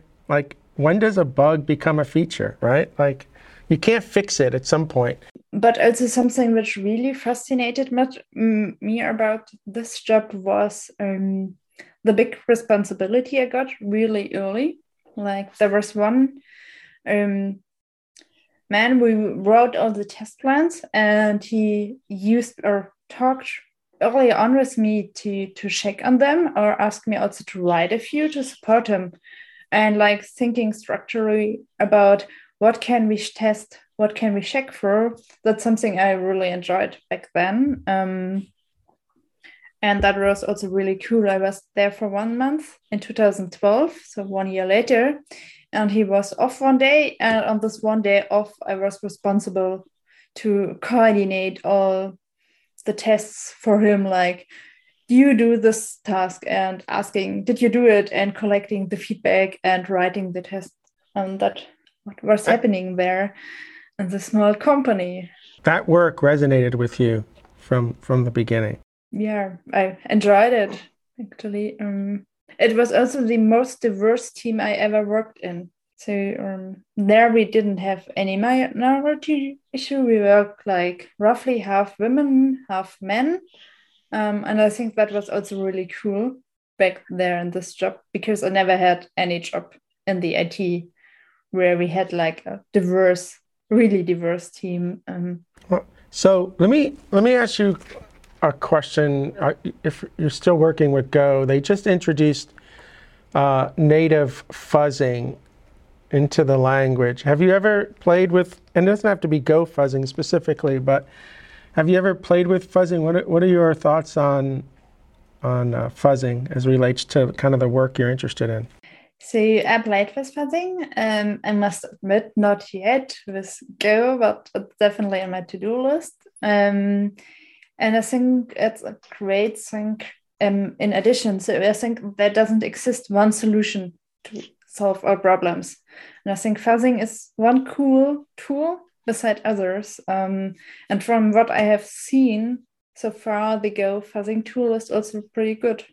When does a bug become a feature, right? You can't fix it at some point. But also something which really fascinated me about this job was the big responsibility I got really early. There was one man who wrote all the test plans, and he used or talked early on with me to check on them, or asked me also to write a few to support him. And thinking structurally about what can we test, what can we check for, that's something I really enjoyed back then. And that was also really cool. I was there for 1 month in 2012, so 1 year later, and he was off one day. And on this one day off, I was responsible to coordinate all the tests for him, you do this task, and asking, did you do it, and collecting the feedback and writing the test on that, what was happening there in the small company. That work resonated with you from the beginning. Yeah, I enjoyed it, actually. It was also the most diverse team I ever worked in. So there we didn't have any minority issue. We were like roughly half women, half men. And I think that was also really cool back there in this job, because I never had any job in the IT where we had like a diverse, really diverse team. So let me ask you a question. If you're still working with Go, they just introduced native fuzzing into the language. Have you ever played with, and it doesn't have to be Go fuzzing specifically, but have you ever played with fuzzing? What are your thoughts on fuzzing as relates to kind of the work you're interested in? So I played with fuzzing. I must admit, not yet with Go, but it's definitely on my to-do list. And I think it's a great thing in addition. So I think there doesn't exist one solution to solve our problems. And I think fuzzing is one cool tool beside others. And from what I have seen so far, the Go fuzzing tool is also pretty good.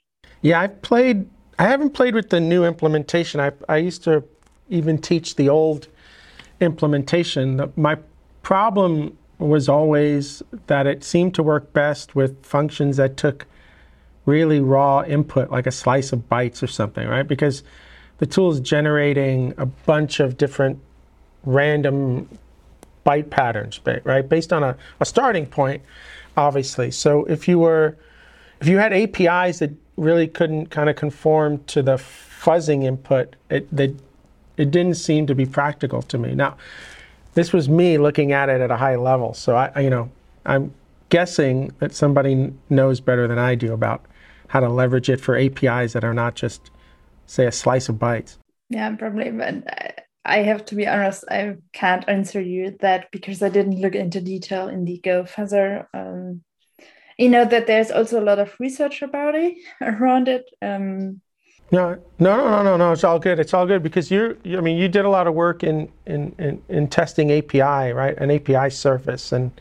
Yeah, I haven't played with the new implementation. I used to even teach the old implementation. My problem was always that it seemed to work best with functions that took really raw input, like a slice of bytes or something, right? Because the tool is generating a bunch of different random byte patterns, right? Based on a starting point, obviously. So if you had APIs that really couldn't kind of conform to the fuzzing input, it didn't seem to be practical to me. Now, this was me looking at it at a high level. So I'm guessing that somebody knows better than I do about how to leverage it for APIs that are not just, say, a slice of bytes. Yeah, probably. But I have to be honest, I can't answer you that because I didn't look into detail in the Go fuzzer. You know that there's also a lot of research about it, around it. No. It's all good. It's all good because you did a lot of work in testing API, right? An API surface and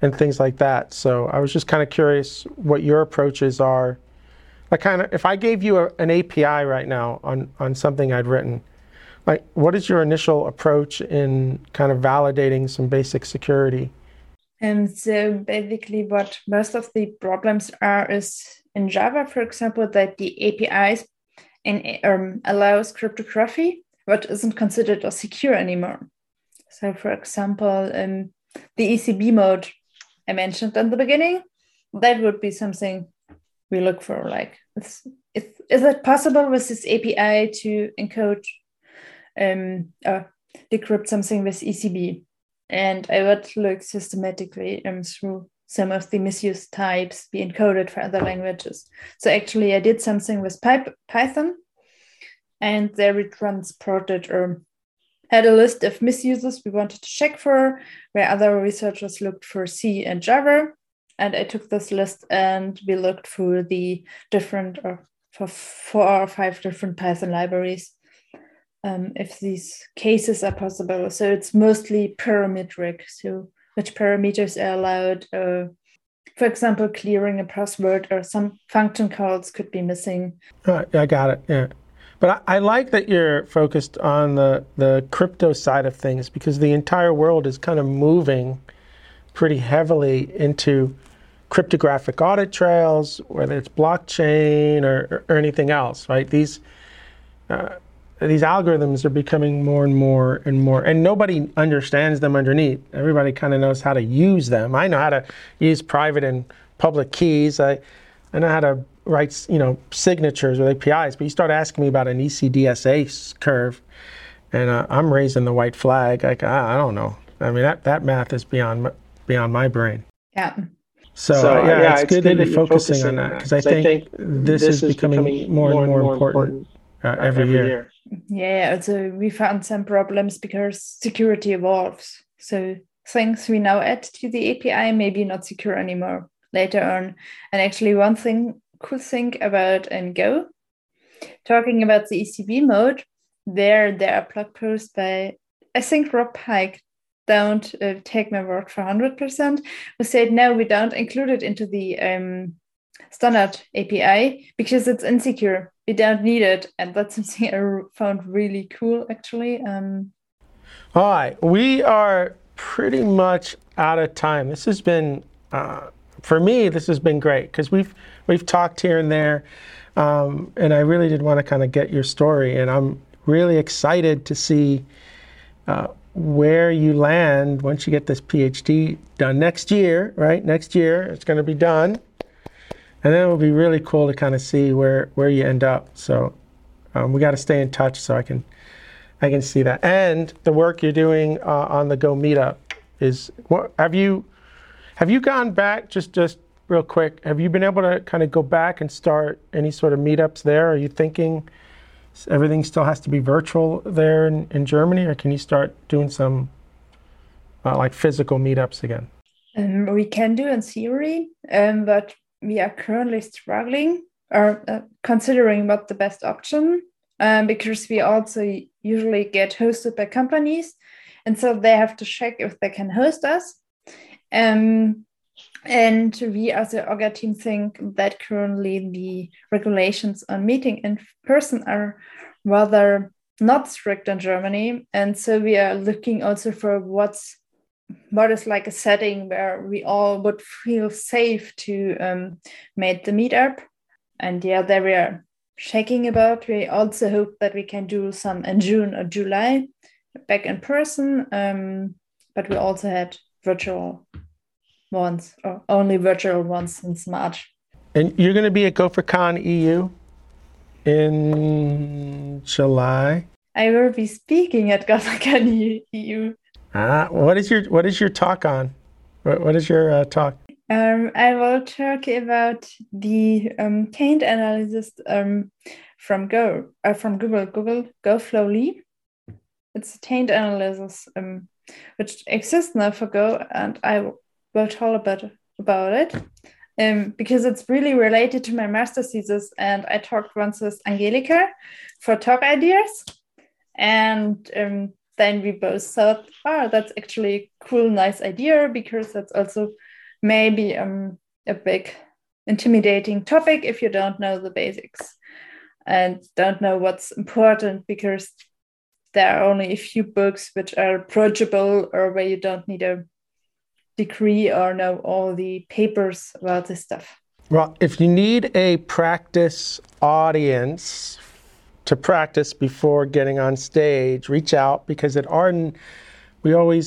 things like that. So I was just kind of curious what your approaches are. Like, kind of, if I gave you an API right now on something I'd written, like, what is your initial approach in kind of validating some basic security? And so basically what most of the problems are is in Java, for example, that the APIs allows cryptography, which isn't considered as secure anymore. So for example, the ECB mode I mentioned in the beginning, that would be something we look for, like, is it possible with this API to encode, decrypt something with ECB? And I would look systematically through some of the misused types be encoded for other languages. So actually I did something with Python, and there we transported or had a list of misuses we wanted to check for, where other researchers looked for C and Java. And I took this list and we looked through the different, or for 4 or 5 different Python libraries, if these cases are possible. So it's mostly parametric, so which parameters are allowed. For example, clearing a password or some function calls could be missing. I got it, yeah. But I like that you're focused on the crypto side of things, because the entire world is kind of moving pretty heavily into cryptographic audit trails, whether it's blockchain or anything else, right? These algorithms are becoming more and more and more, and nobody understands them underneath. Everybody kind of knows how to use them. I know how to use private and public keys. I know how to write, signatures with APIs, but you start asking me about an ECDSA curve, and I'm raising the white flag. Like, I don't know. I mean, that math is beyond my brain. Yeah. So it's good that you're focusing on that, because I think this is becoming more and more important. Every year. Yeah, so we found some problems because security evolves. So things we now add to the API may be not secure anymore later on. And actually one cool thing about Go, talking about the ECB mode, there are blog posts by, I think, Rob Pike, don't take my word for 100%, who said, no, we don't include it into the standard API because it's insecure. we don't need it. And that's something I found really cool, actually. All right, we are pretty much out of time. This has been, for me, this has been great because we've talked here and there, and I really did want to kind of get your story. And I'm really excited to see where you land once you get this PhD done next year, right? Next year, it's going to be done. And then it will be really cool to kind of see where you end up. So we got to stay in touch so I can see that. And the work you're doing on the Go Meetup is, what have you gone back, just real quick, have you been able to kind of go back and start any sort of meetups there? Are you thinking everything still has to be virtual there in Germany, or can you start doing some like physical meetups again? We can do in theory, but we are currently struggling or considering what the best option, because we also usually get hosted by companies, and so they have to check if they can host us. And we as the Orga team think that currently the regulations on meeting in person are rather not strict in Germany. And so we are looking also for what is like a setting where we all would feel safe to make the meetup. And yeah, there we are checking about. We also hope that we can do some in June or July back in person, but we also had virtual ones, or only virtual ones since March. And you're going to be at GopherCon EU in July? I will be speaking at GopherCon EU. What is your talk on? What is your talk? I will talk about the taint analysis from Go, from Google GoFlow. It's a taint analysis which exists now for Go, and I will talk about it because it's really related to my master's thesis. And I talked once with Angelica for talk ideas, and then we both thought, that's actually a cool, nice idea, because that's also maybe a big intimidating topic if you don't know the basics and don't know what's important, because there are only a few books which are approachable or where you don't need a degree or know all the papers about this stuff. Well, if you need a practice audience to practice before getting on stage, reach out, because at Arden, we bring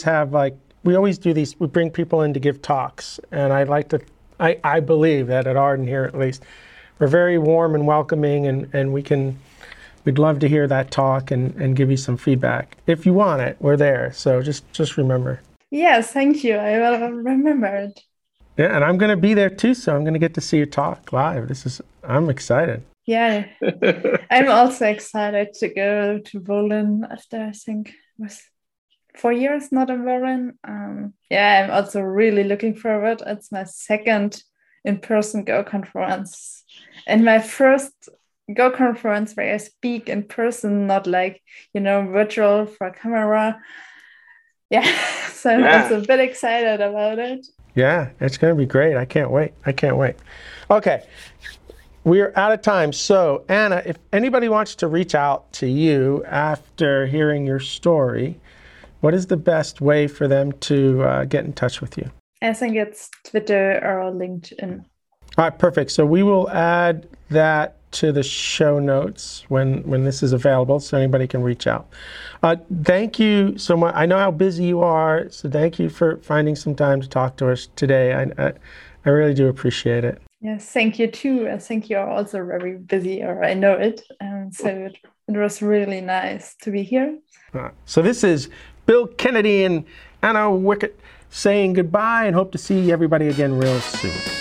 people in to give talks. And I believe that at Arden here, at least, we're very warm and welcoming, and we'd love to hear that talk and give you some feedback. If you want it, we're there. So just remember. Yes, thank you. I will remember it. Yeah, and I'm going to be there too, so I'm going to get to see your talk live. I'm excited. Yeah, I'm also excited to go to Berlin after, I think, it was 4 years not in Berlin. I'm also really looking forward. It's my second in-person Go conference and my first Go conference where I speak in person, not like, virtual for camera. Yeah, so I'm also a bit excited about it. Yeah, it's going to be great. I can't wait. Okay. We're out of time. So, Anna, if anybody wants to reach out to you after hearing your story, what is the best way for them to get in touch with you? I think it's Twitter or LinkedIn. All right, perfect. So we will add that to the show notes when this is available, so anybody can reach out. Thank you so much. I know how busy you are, so thank you for finding some time to talk to us today. I really do appreciate it. Yes, thank you too. I think you're also very busy, or I know it. So it was really nice to be here. Right. So this is Bill Kennedy and Anna Wickert saying goodbye, and hope to see everybody again real soon.